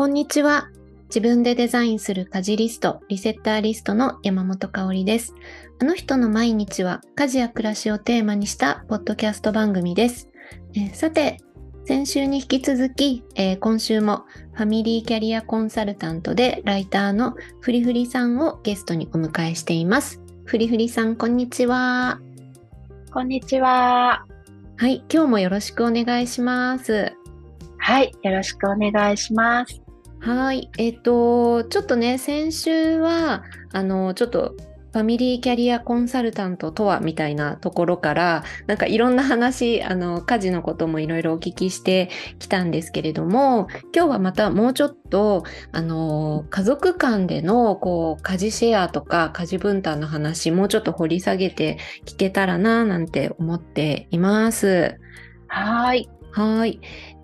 こんにちは。自分でデザインする家事リスト、リセッターリストの山本香織です。あの人の毎日は家事や暮らしをテーマにしたポッドキャスト番組です。さて、先週に引き続き、今週もファミリーキャリアコンサルタントでライターのふりふりさんをゲストにお迎えしています。ふりふりさん、こんにちは。こんにちは。はい、今日もよろしくお願いします。はい、よろしくお願いします。はい、ちょっとね、先週はちょっとファミリーキャリアコンサルタントとはみたいなところからなんかいろんな話、家事のこともいろいろお聞きしてきたんですけれども、今日はまたもうちょっと家族間でのこう家事シェアとか家事分担の話、もうちょっと掘り下げて聞けたらななんて思っています。はい。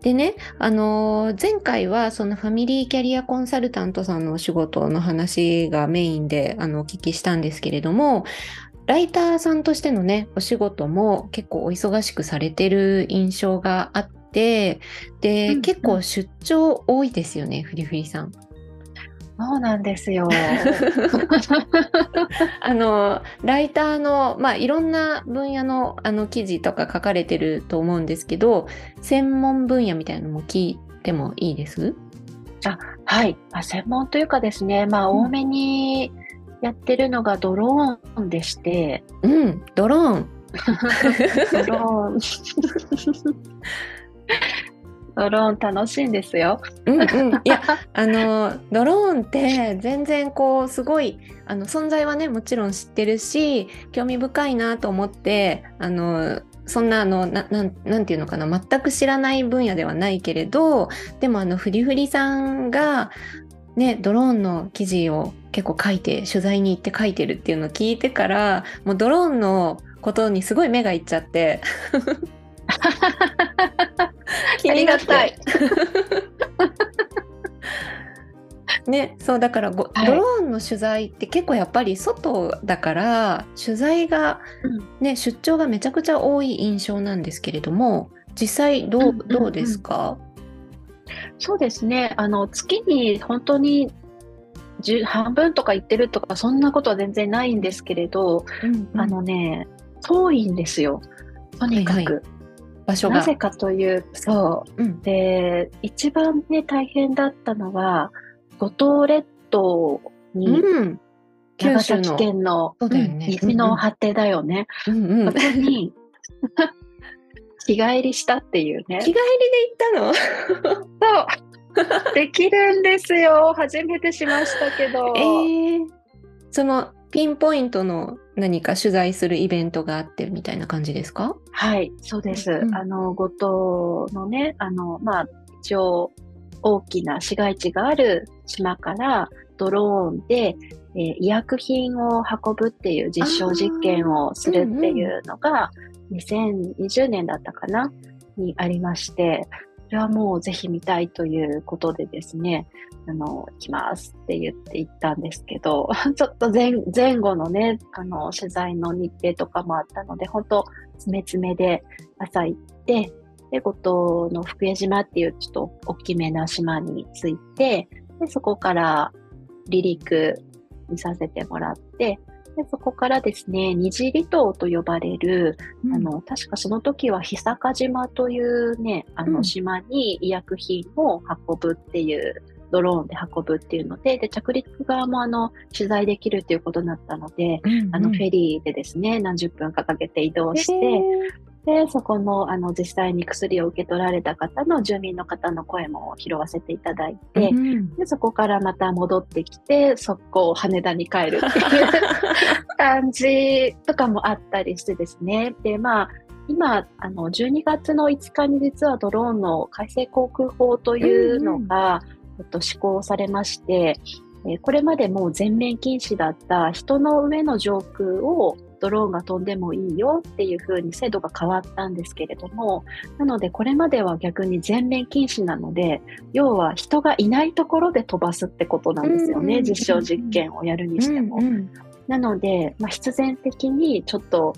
でね、前回はそのファミリーキャリアコンサルタントさんのお仕事の話がメインでお聞きしたんですけれども、ライターさんとしてのね、お仕事も結構お忙しくされてる印象があって、で、結構出張多いですよね、ふりふりさん。そうなんですよ。ライターの、いろんな分野の、記事とか書かれてると思うんですけど、専門分野みたいなのも聞いてもいいです？はい。専門というかですね、多めにやってるのがドローンでして。うん、ドローン。ドローン楽しいんですよ。いや、ドローンって全然こうすごい存在はね、もちろん知ってるし興味深いなと思って、そんななんていうのかな、全く知らない分野ではないけれど、でもフリフリさんがね、ドローンの記事を結構書いて取材に行って書いてるっていうのを聞いてから、もうドローンのことにすごい目がいっちゃって。ありがたいね、そうだからドローンの取材って結構やっぱり外だから取材が、出張がめちゃくちゃ多い印象なんですけれども、実際どうですか？そうですね、月に本当に半分とか行ってるとかそんなことは全然ないんですけれど、遠いんですよ、とにかく。場所がなぜかというと、で、一番ね大変だったのは五島列島に、長崎県の西の果てだよね。そこに日帰りしたっていうね。日帰りで行ったの？そう。できるんですよ。初めてしましたけど。そのピンポイントの何か取材するイベントがあってみたいな感じですか？はい、そうです。五島のね、一応大きな市街地がある島からドローンで、医薬品を運ぶっていう実証実験をするっていうのが2020年だったかなにありまして、それはもうぜひ見たいということでですね、行きますって言って行ったんですけど、ちょっと前後のね、取材の日程とかもあったので、本当詰め詰めで朝行って、で、五島の福江島っていうちょっと大きめな島に着いて、で、そこから離陸見させてもらって、で、そこからですね、二次離島と呼ばれる、確かその時は久賀島というね、島に医薬品を運ぶっていう、ドローンで運ぶっていうので、で、着陸側も取材できるっていうことになったので、フェリーでですね、何十分かかけて移動して、で、そこの、実際に薬を受け取られた方の住民の方の声も拾わせていただいて、で、そこからまた戻ってきて、そこを羽田に帰るっていう感じとかもあったりしてですね。で、今、12月の5日に実はドローンの改正航空法というのが、施行されまして、これまでもう全面禁止だった人の上の上空をドローンが飛んでもいいよっていう風に制度が変わったんですけれども、なのでこれまでは逆に全面禁止なので、要は人がいないところで飛ばすってことなんですよね、実証実験をやるにしても。なので、必然的にちょっと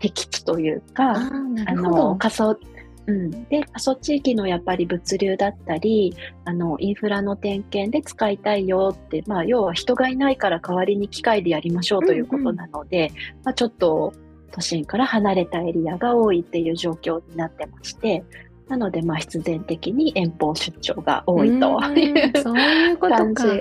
敵地というか、なるほど。で、過疎地域のやっぱり物流だったりインフラの点検で使いたいよって、要は人がいないから代わりに機械でやりましょうということなので、ちょっと都心から離れたエリアが多いっていう状況になってまして、なので必然的に遠方出張が多いという感じ。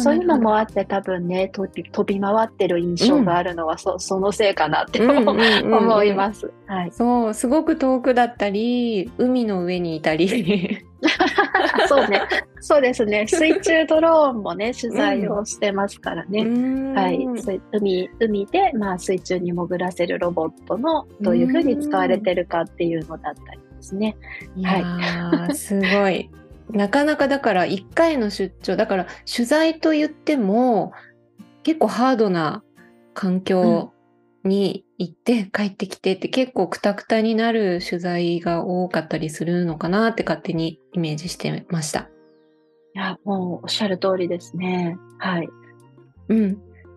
そういうのもあって多分ね、飛び回ってる印象があるのは そのせいかなって思います。そう、すごく遠くだったり海の上にいたりそうね、そうですね。水中ドローンもね取材をしてますからね、海で、水中に潜らせるロボットのどういうふうに使われてるかっていうのだったりですね。すごい。なかなかだから1回の出張だから取材と言っても結構ハードな環境に行って帰ってきてって、結構クタクタになる取材が多かったりするのかなって勝手にイメージしてました。いや、もうおっしゃる通りですね。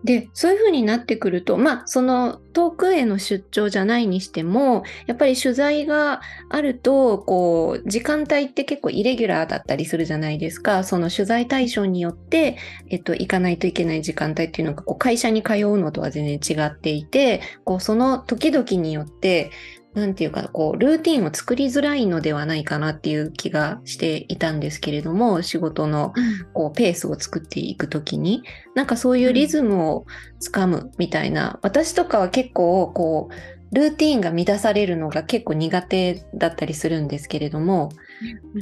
で、そういう風になってくると、その遠くへの出張じゃないにしても、やっぱり取材があると、こう、時間帯って結構イレギュラーだったりするじゃないですか。その取材対象によって、行かないといけない時間帯っていうのが、こう、会社に通うのとは全然違っていて、こう、その時々によって、なんていうか、こう、ルーティンを作りづらいのではないかなっていう気がしていたんですけれども、仕事のこうペースを作っていくときに、なんかそういうリズムをつかむみたいな、私とかは結構、こう、ルーティンが乱されるのが結構苦手だったりするんですけれども、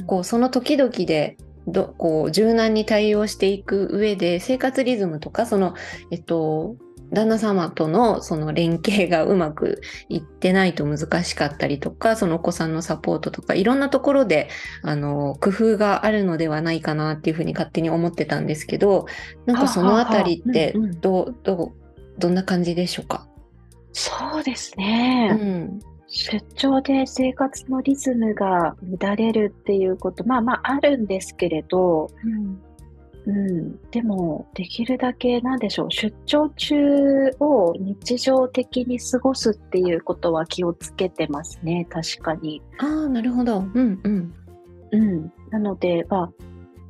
こう、その時々で、こう、柔軟に対応していく上で、生活リズムとか、その、旦那様とのその連携がうまくいってないと難しかったりとか、そのお子さんのサポートとか、いろんなところで工夫があるのではないかなっていうふうに勝手に思ってたんですけど、なんかそのあたりってどんな感じでしょうか？そうですね。出張で生活のリズムが乱れるっていうこと、あるんですけれど、でもできるだけなんでしょう、出張中を日常的に過ごすっていうことは気をつけてますね。確かに。なるほど。なので、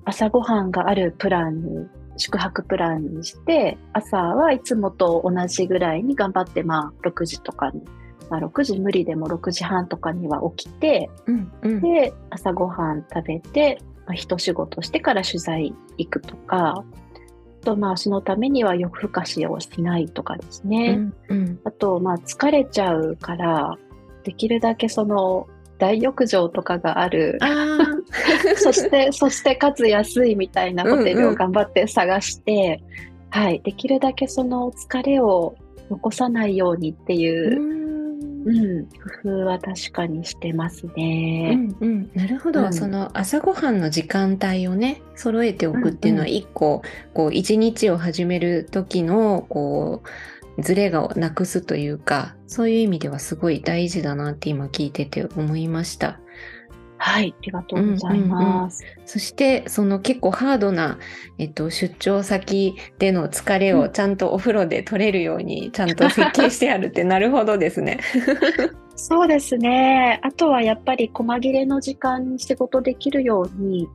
朝ごはんがあるプランに、宿泊プランにして、朝はいつもと同じぐらいに頑張って、6時とかに、6時無理でも6時半とかには起きて、で朝ごはん食べて、一仕事してから取材行くとか、あとそのためには夜更かしをしないとかですね。あと疲れちゃうから、できるだけその大浴場とかがあるそしてかつ安いみたいなホテルを頑張って探して、できるだけその疲れを残さないようにっていう工夫は確かにしてますね。なるほど、その朝ごはんの時間帯をね揃えておくっていうのは、一個こう一日を始める時のこうズレがなくすというか、そういう意味ではすごい大事だなって今聞いてて思いました。ありがとうございます。そしてその結構ハードな、出張先での疲れをちゃんとお風呂で取れるようにちゃんと設計してあるってなるほどですね。そうですね。あとはやっぱり細切れの時間に仕事できるように、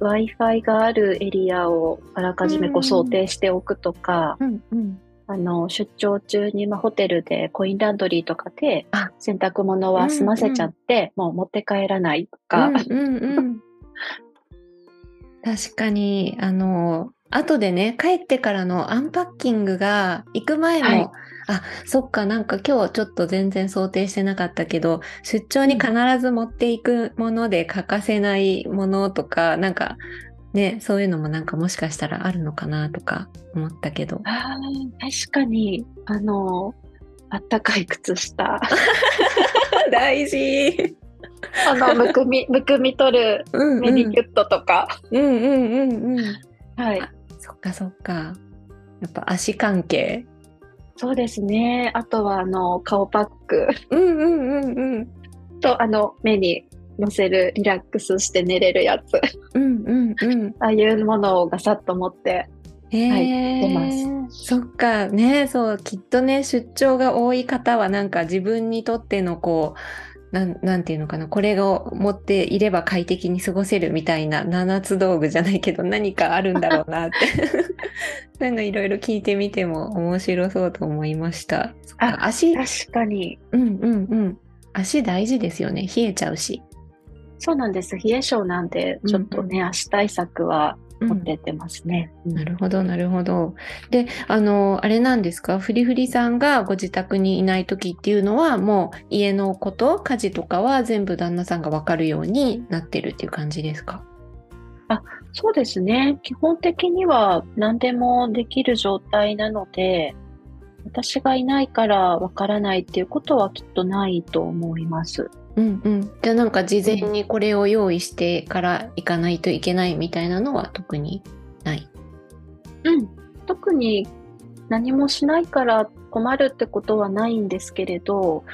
Wi-Fi があるエリアをあらかじめ想定しておくとか、出張中に、ホテルでコインランドリーとかで洗濯物は済ませちゃって、もう持って帰らないとか。確かに、後でね、帰ってからのアンパッキングが行く前も、そっか、なんか今日ちょっと全然想定してなかったけど、出張に必ず持っていくもので欠かせないものとか、なんか、ね、そういうのもなんかもしかしたらあるのかなとか思ったけど。確かに、あったかい靴下大事むくみ取るメディキュットとか。そっかそっか、やっぱ足関係。そうですね。あとは顔パックと目に乗せる、リラックスして寝れるやつああいうものをガサッと持って出ます。そっかね、そうきっとね、出張が多い方はなんか自分にとってのこうなんていうのかな、これを持っていれば快適に過ごせるみたいな7つ道具じゃないけど何かあるんだろうなってなんかいろいろ聞いてみても面白そうと思いました。あ、足、確かに、うんうんうん、足大事ですよね。冷えちゃうし。そうなんです、冷え性なんでちょっとね、うんうん、足対策は持ってってますね、うん、なるほどなるほど。で、あれなんですか、フリフリさんがご自宅にいない時っていうのはもう家のこと家事とかは全部旦那さんが分かるようになってるっていう感じですか？あ、そうですね、基本的には何でもできる状態なので、私がいないから分からないっていうことはきっとないと思います。うんうん、じゃあなんか事前にこれを用意してから行かないといけないみたいなのは特にない、うん、特に何もしないから困るってことはないんですけれど、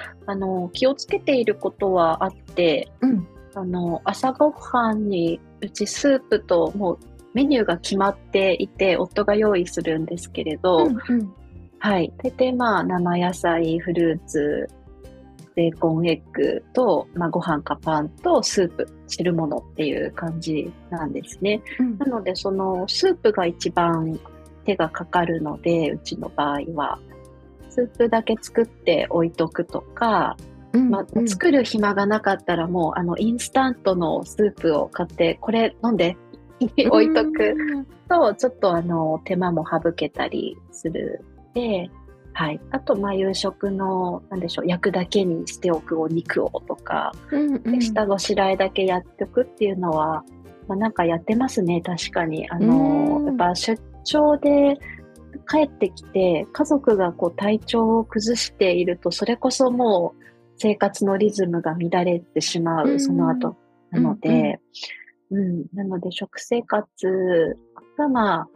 気をつけていることはあって、うん、朝ごはんにうちスープともうメニューが決まっていて夫が用意するんですけれど、うんうん、はい、大体まあ生野菜、フルーツ、ベーコンエッグと、まあ、ご飯かパンとスープ、汁物っていう感じなんですね、うん、なのでそのスープが一番手がかかるので、うちの場合はスープだけ作って置いとくとか、うんまあ、作る暇がなかったらもうインスタントのスープを買ってこれ飲んで置いとくとちょっと手間も省けたりするので、はい、あとまあ夕食の何でしょう、焼くだけにしておくお肉をとか、うんうん、下ごしらえだけやっておくっていうのは、まあ、なんかやってますね。確かにやっぱ出張で帰ってきて家族がこう体調を崩しているとそれこそもう生活のリズムが乱れてしまうその後なので、うんうんうん、なので食生活がまあ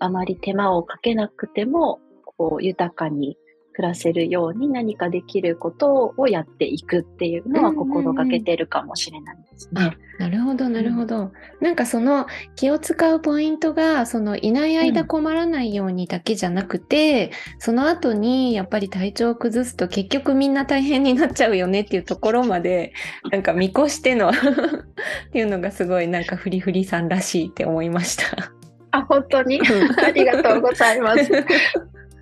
あまり手間をかけなくてもこう豊かに暮らせるように何かできることをやっていくっていうのは心がけてるかもしれないですね。なるほどなるほど、うん、なんかその気を使うポイントがそのいない間困らないようにだけじゃなくて、うん、その後にやっぱり体調を崩すと結局みんな大変になっちゃうよねっていうところまでなんか見越してのっていうのがすごいなんかフリフリさんらしいって思いました。あ、本当にありがとうございます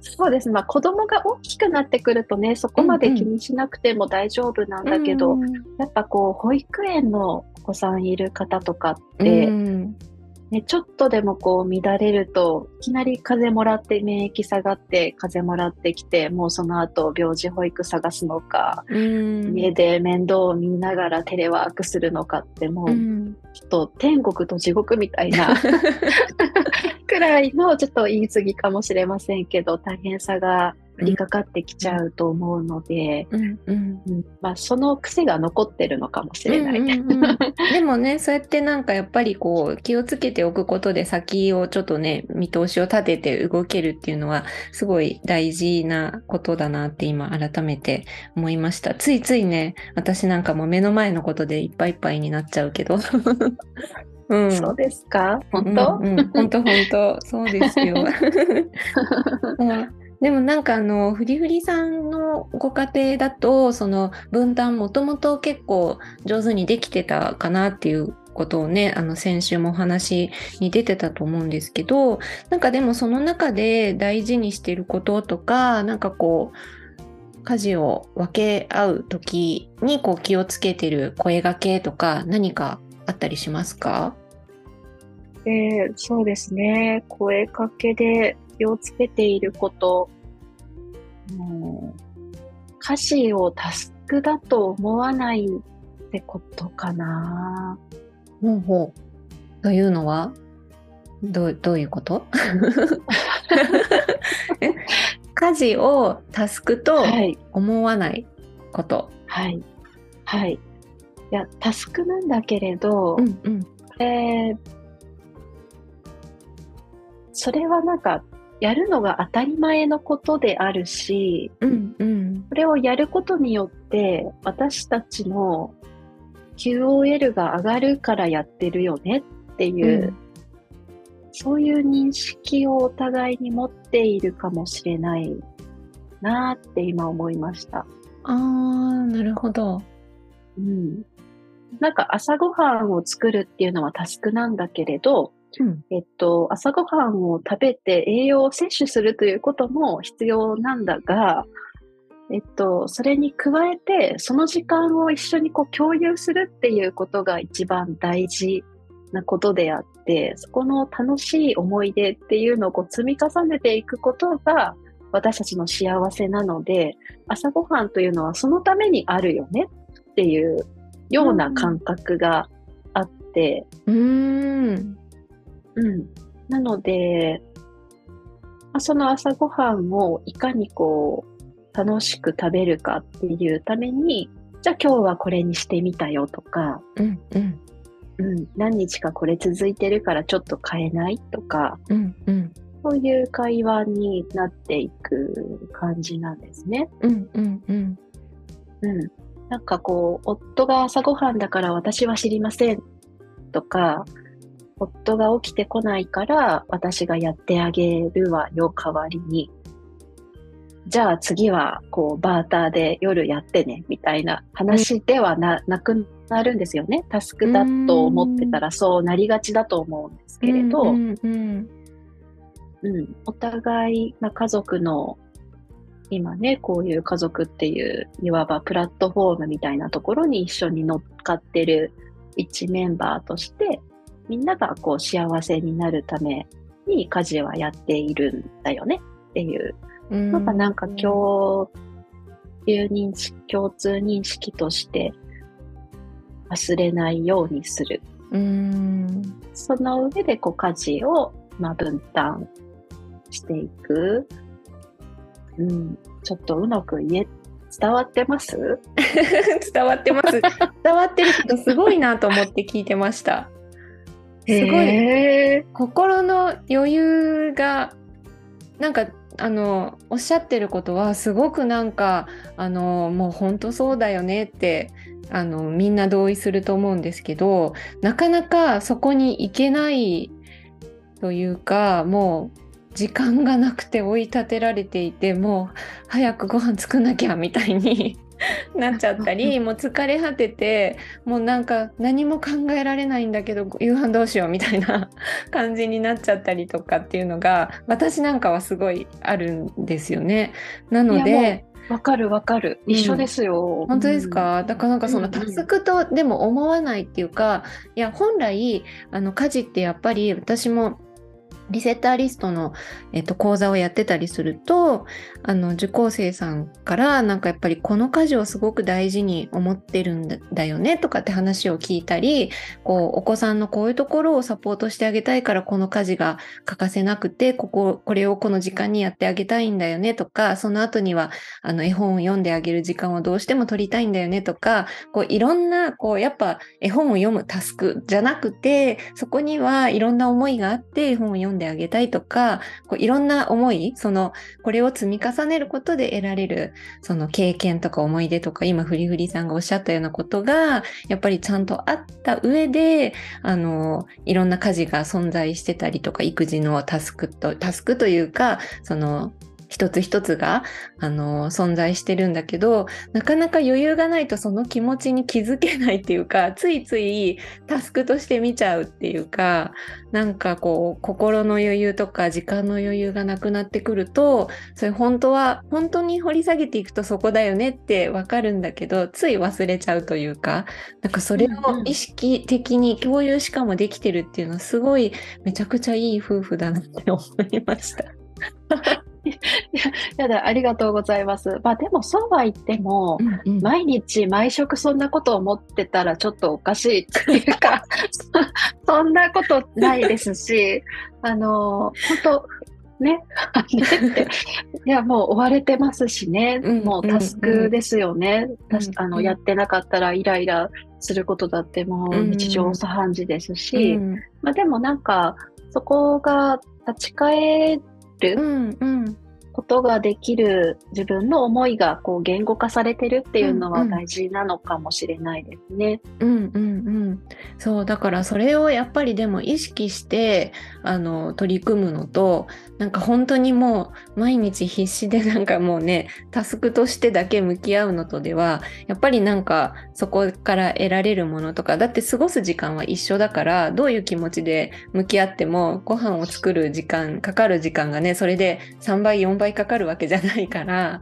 そうです、まあ、子供が大きくなってくるとねそこまで気にしなくても大丈夫なんだけど、うんうん、やっぱこう保育園のお子さんいる方とかって、うんね、ちょっとでもこう乱れるといきなり風邪もらって免疫下がって風邪もらってきてもうその後病児保育探すのか、うん、家で面倒を見ながらテレワークするのかってもう、うん、ちょっと天国と地獄みたいなくらいのちょっと言い過ぎかもしれませんけど大変さが降りかかってきちゃうと思うので、うんうんうんまあ、その癖が残ってるのかもしれない、うんうんうん、でもねそうやってなんかやっぱりこう気をつけておくことで先をちょっとね見通しを立てて動けるっていうのはすごい大事なことだなって今改めて思いました。ついついね私なんかも目の前のことでいっぱいいっぱいになっちゃうけどうん、そうですか本当、うんうん、本当そうですよ、うん、でもなんかフリフリさんのご家庭だとその分担もともと結構上手にできてたかなっていうことをね先週もお話に出てたと思うんですけどなんかでもその中で大事にしてることとかなんかこう家事を分け合う時にこう気をつけてる声掛けとか何かあったりしますか？そうですね声かけで気をつけていること、うん、家事をタスクだと思わないってことかな。ほうほうというのはどういうこと家事をタスクと思わないことはいはい、はいいやタスクなんだけれど、うんうんそれはなんかやるのが当たり前のことであるし、うんうん、これをやることによって私たちの QOL が上がるからやってるよねっていう、うん、そういう認識をお互いに持っているかもしれないなって今思いました。あー、なるほど。うん、なんか朝ごはんを作るっていうのはタスクなんだけれど、うん、朝ごはんを食べて栄養を摂取するということも必要なんだが、それに加えてその時間を一緒にこう共有するっていうことが一番大事なことであって、そこの楽しい思い出っていうのをこう積み重ねていくことが私たちの幸せなので、朝ごはんというのはそのためにあるよねっていうような感覚があって、なので、その朝ごはんをいかにこう楽しく食べるかっていうために、じゃあ今日はこれにしてみたよとか、何日かこれ続いてるからちょっと変えないとか、そういう会話になっていく感じなんですね。なんかこう、夫が朝ごはんだから私は知りませんとか、夫が起きてこないから私がやってあげるわよ代わりに、じゃあ次はこうバーターで夜やってねみたいな話では なくなるんですよね。タスクだと思ってたらそうなりがちだと思うんですけれど、お互い、家族の今ね、こういう家族っていういわばプラットフォームみたいなところに一緒に乗っかってる一メンバーとして、みんながこう幸せになるために家事はやっているんだよねっていうのが、なんか共通認識として忘れないようにする。その上でこう家事を分担していく。ちょっとうまく伝わってます？伝わってます。伝わってるけどすごいなと思って聞いてました。すごい心の余裕が、なんかおっしゃってることはすごくなんかもう本当そうだよねってみんな同意すると思うんですけど、なかなかそこに行けないというか、もう時間がなくて追い立てられていて、もう早くご飯作んなきゃみたいになっちゃったり、もう疲れ果てて、もうなんか何も考えられないんだけど夕飯どうしようみたいな感じになっちゃったりとかっていうのが、私なんかはすごいあるんですよね。なのでわかる、一緒ですよ。本当ですか？だからなんかそのタスクとでも思わないっていうか、いや本来家事ってやっぱり、私もリセッターリストの、講座をやってたりすると、受講生さんからなんかやっぱりこの家事をすごく大事に思ってるんだよねとかって話を聞いたり、こうお子さんのこういうところをサポートしてあげたいからこの家事が欠かせなくて、これをこの時間にやってあげたいんだよねとか、その後には絵本を読んであげる時間をどうしても取りたいんだよねとか、こういろんなこうやっぱ絵本を読むタスクじゃなくて、そこにはいろんな思いがあって絵本を読んであげたいとか、こういろんな思い、これを積み重ねることで得られるその経験とか思い出とか、今フリフリさんがおっしゃったようなことがやっぱりちゃんとあった上で、いろんな家事が存在してたりとか、育児のタスクというか、その一つ一つが存在してるんだけど、なかなか余裕がないとその気持ちに気づけないっていうか、ついついタスクとして見ちゃうっていうか、なんかこう心の余裕とか時間の余裕がなくなってくると、それ本当に掘り下げていくとそこだよねってわかるんだけど、つい忘れちゃうというか、なんかそれを意識的に共有しかもできてるっていうのは、すごいめちゃくちゃいい夫婦だなって思いました。いやだ、ありがとうございます。でもそうは言っても、毎日毎食そんなことを思ってたらちょっとおかしいっていうか、そんなことないですし、本当ね、いやもう追われてますしね、もうタスクですよね。やってなかったらイライラすることだってもう日常茶飯事ですし、でもなんかそこが立ち返ってことができる、自分の思いがこう言語化されてるっていうのは大事なのかもしれないですね。そうだから、それをやっぱりでも意識して取り組むのと、なんか本当にもう毎日必死でなんかもうねタスクとしてだけ向き合うのとではやっぱりなんかそこから得られるものとか、だって過ごす時間は一緒だから、どういう気持ちで向き合ってもご飯を作る時間かかる時間がね、それで3倍4倍かかるわけじゃないから、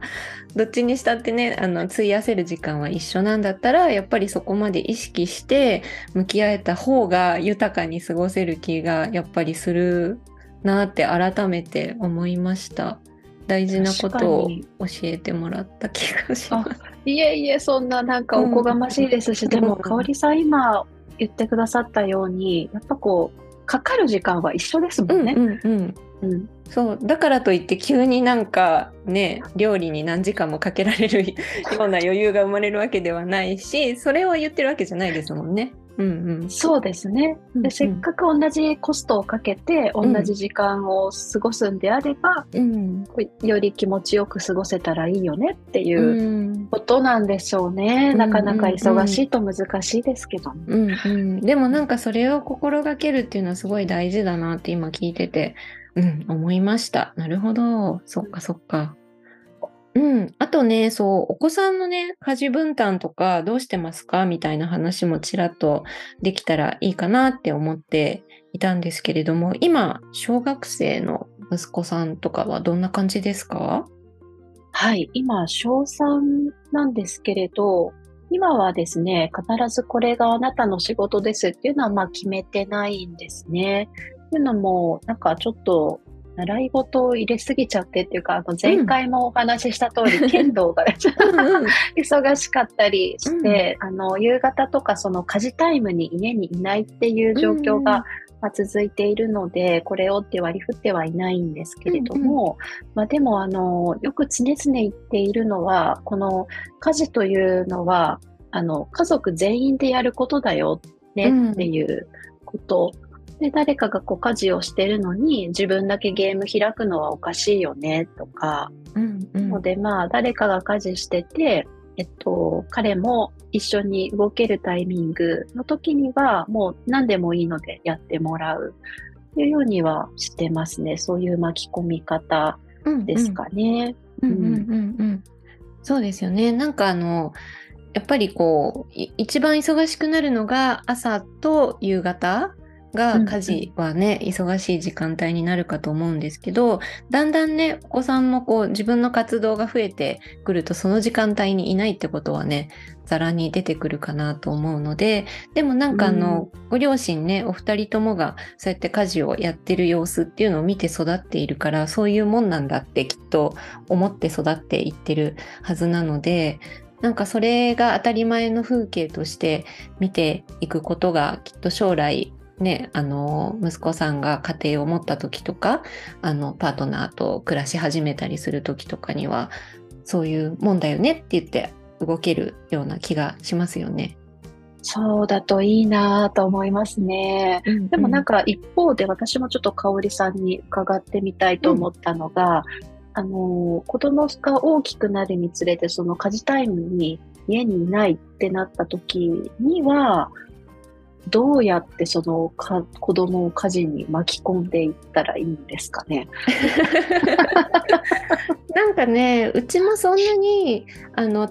どっちにしたってね費やせる時間は一緒なんだったら、やっぱりそこまで意識して向き合えた方が豊かに過ごせる気がやっぱりするなって改めて思いました。大事なことを教えてもらった気がします。いえいえ、そんななんかおこがましいですし、でも香織さん今言ってくださったように、やっぱこうかかる時間は一緒ですもんね。そうだからといって急になんかね料理に何時間もかけられるような余裕が生まれるわけではないし、それを言ってるわけじゃないですもんね。そうですね。で、せっかく同じコストをかけて同じ時間を過ごすんであれば、より気持ちよく過ごせたらいいよねっていうことなんでしょうね。なかなか忙しいと難しいですけど、でもなんかそれを心がけるっていうのはすごい大事だなって今聞いてて、思いました。なるほど。そっかそっか。あとね、お子さんのね、家事分担とかどうしてますかみたいな話もちらっとできたらいいかなって思っていたんですけれども、今、小学生の息子さんとかはどんな感じですか？はい、今、小3なんですけれど、今はですね、必ずこれがあなたの仕事ですっていうのは決めてないんですね。というのも、なんかちょっと、習い事を入れすぎちゃってっていうか、前回もお話しした通り、剣道が忙しかったりして、夕方とかその家事タイムに家にいないっていう状況が続いているので、これをって割り振ってはいないんですけれども、でもよく常々言っているのは、この家事というのは家族全員でやることだよねっていうこと。で、誰かが家事をしてるのに自分だけゲーム開くのはおかしいよねとか、ので誰かが家事してて、彼も一緒に動けるタイミングの時にはもう何でもいいのでやってもらうというようにはしてますね。そういう巻き込み方ですかね。そうですよね。なんかやっぱりこう一番忙しくなるのが朝と夕方が家事はね、忙しい時間帯になるかと思うんですけど、だんだんねお子さんも自分の活動が増えてくると、その時間帯にいないってことはねざらに出てくるかなと思うので、でもなんかご両親ねお二人ともがそうやって家事をやってる様子っていうのを見て育っているから、そういうもんなんだってきっと思って育っていってるはずなので、なんかそれが当たり前の風景として見ていくことがきっと将来ね、息子さんが家庭を持った時とかパートナーと暮らし始めたりする時とかには、そういうもんだよねって言って動けるような気がしますよね。そうだといいなと思いますね。でもなんか一方で私もちょっと香織さんに伺ってみたいと思ったのが、子供が大きくなるにつれてその家事タイムに家にいないってなった時には、どうやってその子供を家事に巻き込んでいったらいいんですかね。なんかね、うちもそんなに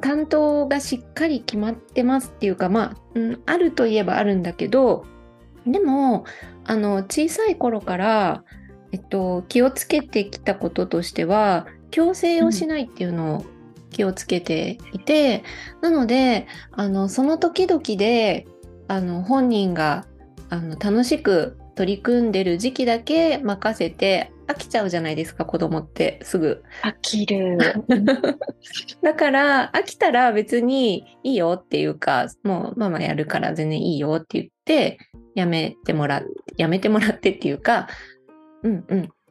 担当がしっかり決まってますっていうか、あるといえばあるんだけど、でも小さい頃から、気をつけてきたこととしては、強制をしないっていうのを気をつけていて、なのでその時々で本人が楽しく取り組んでる時期だけ任せて、飽きちゃうじゃないですか、子供ってすぐ。飽きる。だから飽きたら別にいいよっていうか、もうママやるから全然いいよって言ってやめてもらってっていうか、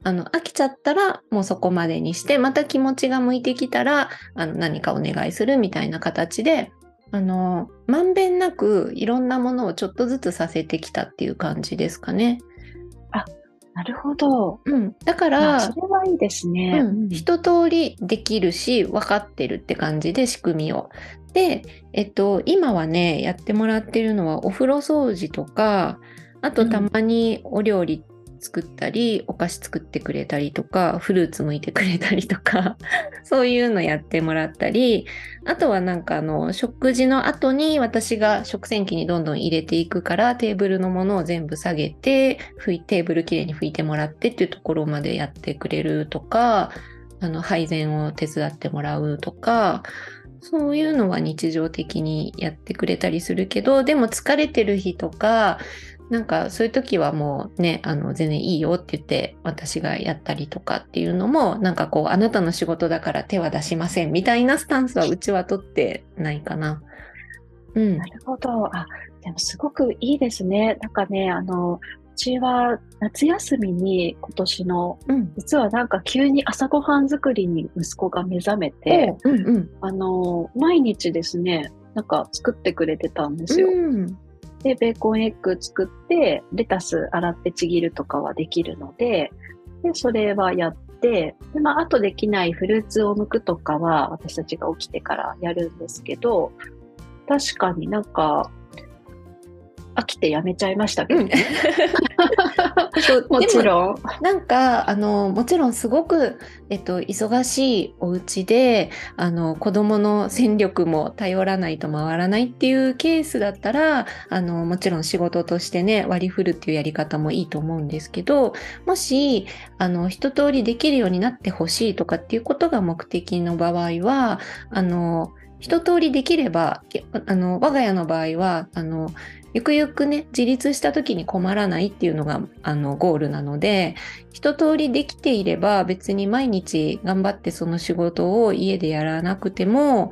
飽きちゃったらもうそこまでにして、また気持ちが向いてきたら何かお願いするみたいな形で。まんべんなくいろんなものをちょっとずつさせてきたっていう感じですかね。あ、なるほど。だからそれはいいですね。一通りできるし分かってるって感じで、仕組みを。で、今はねやってもらってるのはお風呂掃除とか、あとたまにお料理作ったりお菓子作ってくれたりとかフルーツ剥いてくれたりとかそういうのやってもらったり、あとはなんか食事の後に私が食洗機にどんどん入れていくからテーブルのものを全部下げてテーブルきれいに拭いてもらってっていうところまでやってくれるとか、配膳を手伝ってもらうとか、そういうのは日常的にやってくれたりするけど、でも疲れてる日とかなんかそういう時はもうね、全然いいよって言って私がやったりとかっていうのも、なんかこうあなたの仕事だから手は出しませんみたいなスタンスはうちは取ってないかな。うん、なるほど。あ、でもすごくいいですね。なんかね、うちは夏休みに今年の、実はなんか急に朝ごはん作りに息子が目覚めて、毎日ですね、なんか作ってくれてたんですよ。で、ベーコンエッグ作って、レタス洗ってちぎるとかはできるので、でそれはやって、でまあ、あとできないフルーツを剥くとかは私たちが起きてからやるんですけど、確かになんか、飽きてやめちゃいましたけどね。もちろんなんかもちろんすごく、忙しいお家で子どもの戦力も頼らないと回らないっていうケースだったらもちろん仕事としてね割り振るっていうやり方もいいと思うんですけど、もし一通りできるようになってほしいとかっていうことが目的の場合は一通りできれば我が家の場合はゆくゆくね自立した時に困らないっていうのがゴールなので、一通りできていれば別に毎日頑張ってその仕事を家でやらなくても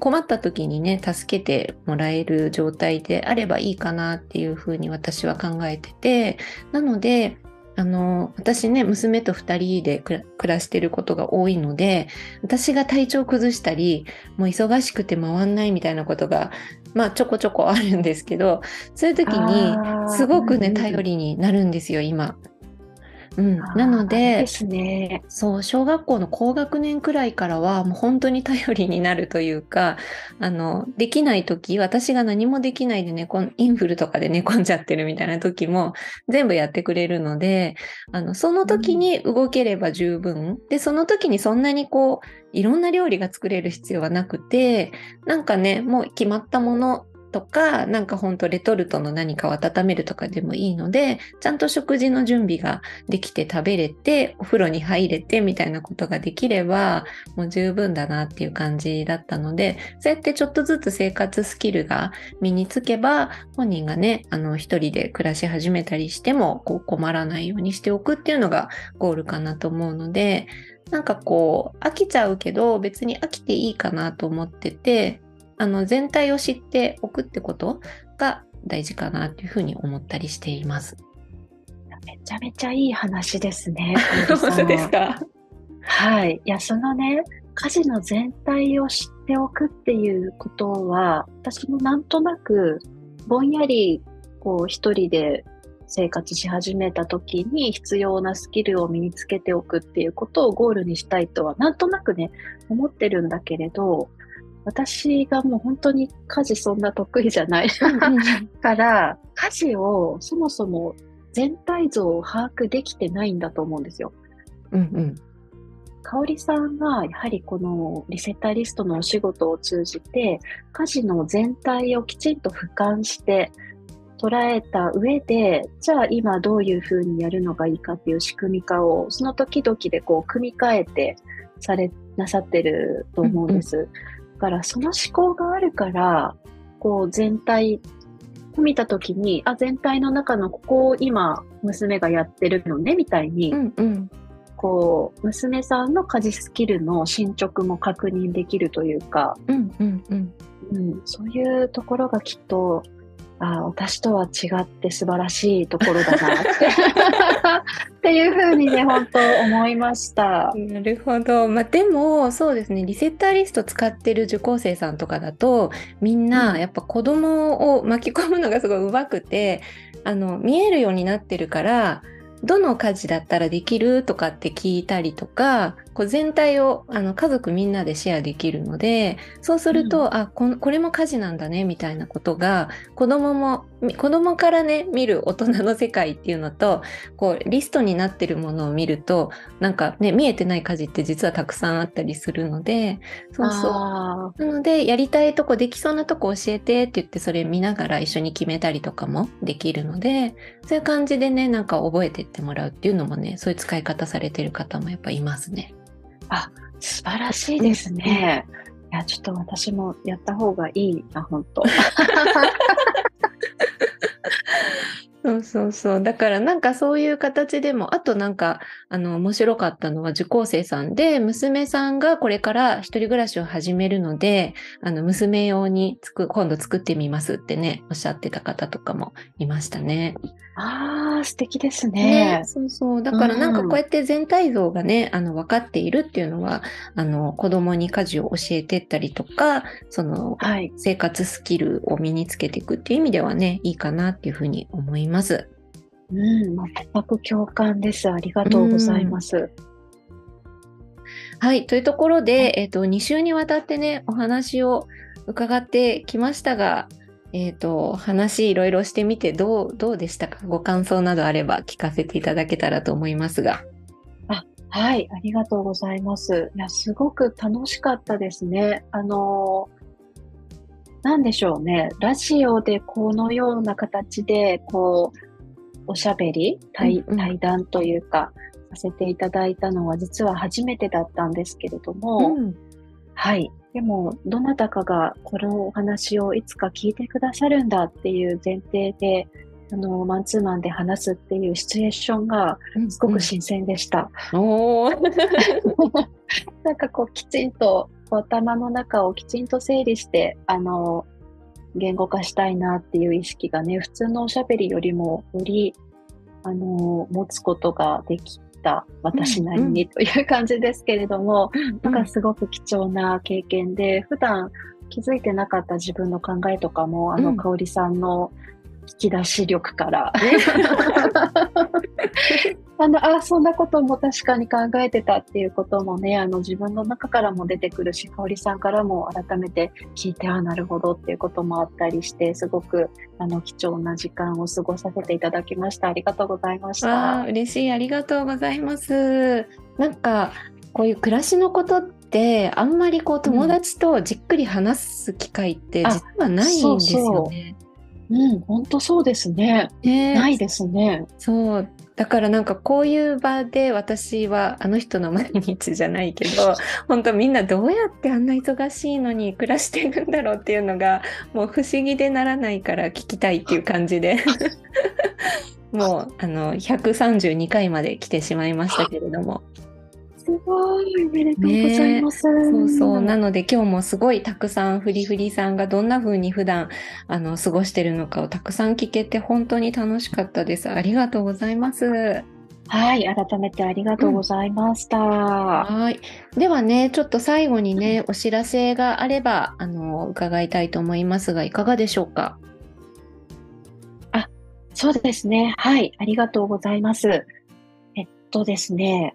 困った時にね助けてもらえる状態であればいいかなっていうふうに私は考えてて、なので私ね娘と2人で暮らしてることが多いので、私が体調崩したりもう忙しくて回んないみたいなことがまあちょこちょこあるんですけど、そういう時にすごくね頼りになるんですよ今。なのでですね、そう小学校の高学年くらいからはもう本当に頼りになるというか、できない時、私が何もできないでインフルとかで寝込んじゃってるみたいな時も全部やってくれるので、その時に動ければ十分で、その時にそんなにこういろんな料理が作れる必要はなくて、なんかねもう決まったものとか、なんかほんとレトルトの何かを温めるとかでもいいので、ちゃんと食事の準備ができて食べれてお風呂に入れてみたいなことができればもう十分だなっていう感じだったので、そうやってちょっとずつ生活スキルが身につけば本人がね一人で暮らし始めたりしてもこう困らないようにしておくっていうのがゴールかなと思うので、なんかこう飽きちゃうけど別に飽きていいかなと思ってて、全体を知っておくってことが大事かなというふうに思ったりしています。めちゃめちゃいい話ですね。本当ですか？はい、いやそのね家事の全体を知っておくっていうことは私もなんとなくぼんやりこう一人で生活し始めた時に必要なスキルを身につけておくっていうことをゴールにしたいとはなんとなくね思ってるんだけれど、私がもう本当に家事そんな得意じゃないから家事をそもそも全体像を把握できてないんだと思うんですよ。香織さんがやはりこのリセタリストのお仕事を通じて家事の全体をきちんと俯瞰して捉えた上で、じゃあ今どういうふうにやるのがいいかっていう仕組み化をその時々でこう組み替えてなさってると思うんです。だからその思考があるからこう全体を見た時に全体の中のここを今娘がやってるのねみたいに、こう娘さんの家事スキルの進捗も確認できるというか、そういうところがきっと私とは違って素晴らしいところだなっていうふうにね本当思いました。なるほど。まあでもそうですね、リセッターリスト使ってる受講生さんとかだとみんなやっぱ子供を巻き込むのがすごいうまくて見えるようになってるからどの家事だったらできるとかって聞いたりとか、こう全体を家族みんなでシェアできるので、そうすると、うん、これも家事なんだねみたいなことが子供からね見る大人の世界っていうのと、こうリストになってるものを見るとなんかね、見えてない家事って実はたくさんあったりするので、そうそう、なのでやりたいとこできそうなとこ教えてって言って、それ見ながら一緒に決めたりとかもできるので、そういう感じでね、なんか覚えてってもらうっていうのもね、そういう使い方されてる方もやっぱいますね。あ、素晴らしいですね、うん、いやちょっと私もやった方がいいな本当そうだからなんかそういう形でも、あとなんか面白かったのは、受講生さんで娘さんがこれから一人暮らしを始めるので、娘用に今度作ってみますってねおっしゃってた方とかもいましたね。あー素敵ですね。そうそう、だからなんかこうやって全体像がね、分かっているっていうのは、子供に家事を教えてったりとか、その、はい、生活スキルを身につけていくっていう意味ではね、いいかなっていうふうに思います。うん、全く共感です。ありがとうございます。はい、というところで、2週にわたってね、お話を伺ってきましたが、話いろいろしてみてどうでしたか？ご感想などあれば聞かせていただけたらと思いますが。はい、ありがとうございます。いや、すごく楽しかったですね。なんでしょうね、ラジオでこのような形でこうおしゃべり、対談というかさせていただいたのは実は初めてだったんですけれども、うん、はい、でもどなたかがこのお話をいつか聞いてくださるんだっていう前提でマンツーマンで話すっていうシチュエーションがすごく新鮮でした、うんうん、おーなんかこうきちんと頭の中をきちんと整理して言語化したいなっていう意識がね、普通のおしゃべりよりもより持つことができた私なりにという感じですけれども、うんうん、なんかすごく貴重な経験で、普段気づいてなかった自分の考えとかも香織さんの引き出し力から、ね、そんなことも確かに考えてたっていうこともね、自分の中からも出てくるし、香織さんからも改めて聞いて、なるほどっていうこともあったりして、すごく貴重な時間を過ごさせていただきました。ありがとうございました。嬉しい、ありがとうございます。なんかこういう暮らしのことってあんまりこう友達とじっくり話す機会って実はないんですよね。うん、本当そうですね、ないですね。そうだからなんかこういう場で私は人の毎日じゃないけど、本当みんなどうやってあんな忙しいのに暮らしていくんだろうっていうのがもう不思議でならないから聞きたいっていう感じでもう132回まで来てしまいましたけれども、すごい、おめでとうございます、ね、そうなので今日もすごいたくさんフリフリさんがどんな風に普段過ごしてるのかをたくさん聞けて本当に楽しかったです。ありがとうございます。はい、改めてありがとうございました、うん、はい、ではね、ちょっと最後にね、お知らせがあれば伺いたいと思いますが、いかがでしょうか？そうですね、はい、ありがとうございます。ですね、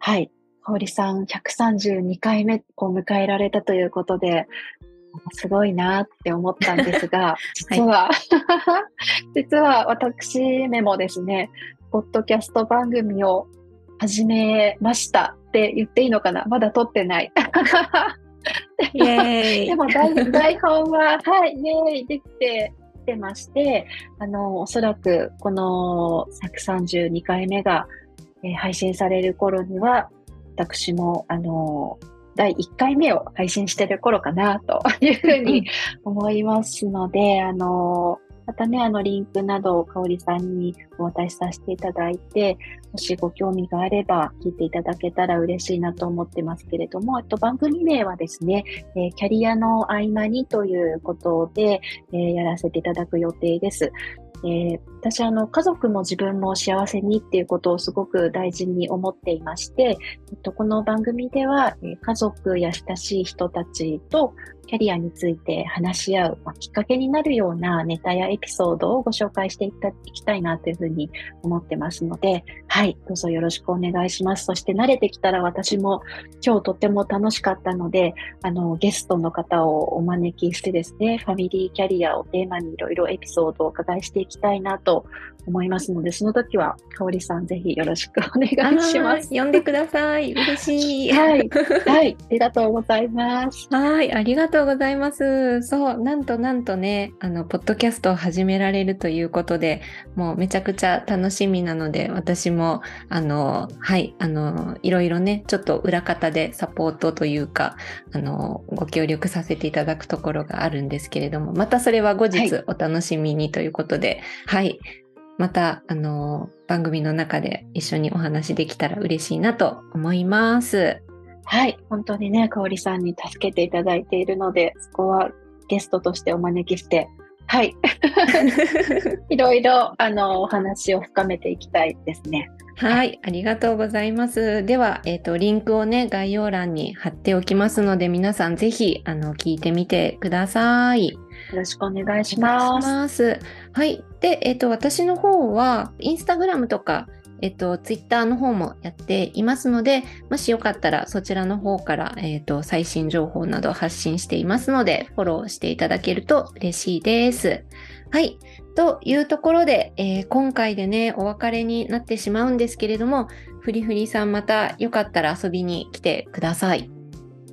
はい、香織さん132回目を迎えられたということで、すごいなって思ったんですが実は私めもですね、ポッドキャスト番組を始めましたって言っていいのかな、まだ撮ってないイエーイでも台本は、はい、イエーイできてきてまして、おそらくこの132回目が配信される頃には、私も第1回目を配信してる頃かなというふうに思いますので、またね、リンクなどを香織さんにお渡しさせていただいて、もしご興味があれば聞いていただけたら嬉しいなと思ってますけれども、番組名はですね、キャリアの合間にということで、やらせていただく予定です。私家族も自分も幸せにっていうことをすごく大事に思っていまして、この番組では、家族や親しい人たちとキャリアについて話し合う、きっかけになるようなネタやエピソードをご紹介していきたいなというふうに思ってますので、はい、どうぞよろしくお願いします。そして慣れてきたら私も今日とても楽しかったので、ゲストの方をお招きしてですね、ファミリーキャリアをテーマにいろいろエピソードをお伺いしていきたいなと思いますので、その時は香織さんぜひよろしくお願いします。呼んでください。嬉しい。はい、はい、ありがとうございます。はい、ありがとう。ありがとうございます。そう、なんとね、ポッドキャストを始められるということで、もうめちゃくちゃ楽しみなので、私もはい、いろいろね、ちょっと裏方でサポートというか、ご協力させていただくところがあるんですけれども、またそれは後日お楽しみにということで、はい、また番組の中で一緒にお話できたら嬉しいなと思います。はい、本当にね、香織さんに助けていただいているので、そこはゲストとしてお招きして、はい、いろいろお話を深めていきたいですね。はい、ありがとうございます。では、リンクをね、概要欄に貼っておきますので、皆さんぜひ聞いてみてください。よろしくお願いします。はい、で、私の方はインスタグラムとか。ツイッターの方もやっていますので、もしよかったらそちらの方から、最新情報など発信していますので、フォローしていただけると嬉しいです。はい。というところで、今回でね、お別れになってしまうんですけれども、フリフリさんまたよかったら遊びに来てください。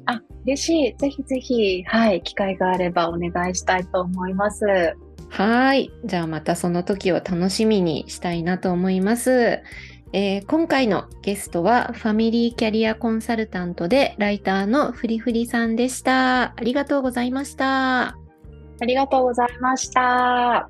あ、嬉しい。ぜひぜひ、はい、機会があればお願いしたいと思います。はい。じゃあまたその時を楽しみにしたいなと思います。今回のゲストはファミリーキャリアコンサルタントでライターのフリフリさんでした。ありがとうございました。ありがとうございました。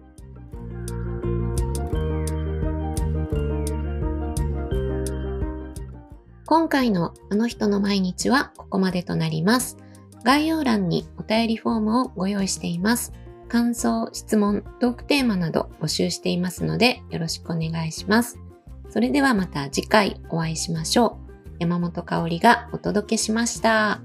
今回のあの人の毎日はここまでとなります。概要欄にお便りフォームをご用意しています。感想、質問、トークテーマなど募集していますのでよろしくお願いします。それではまた次回お会いしましょう。山本香織がお届けしました。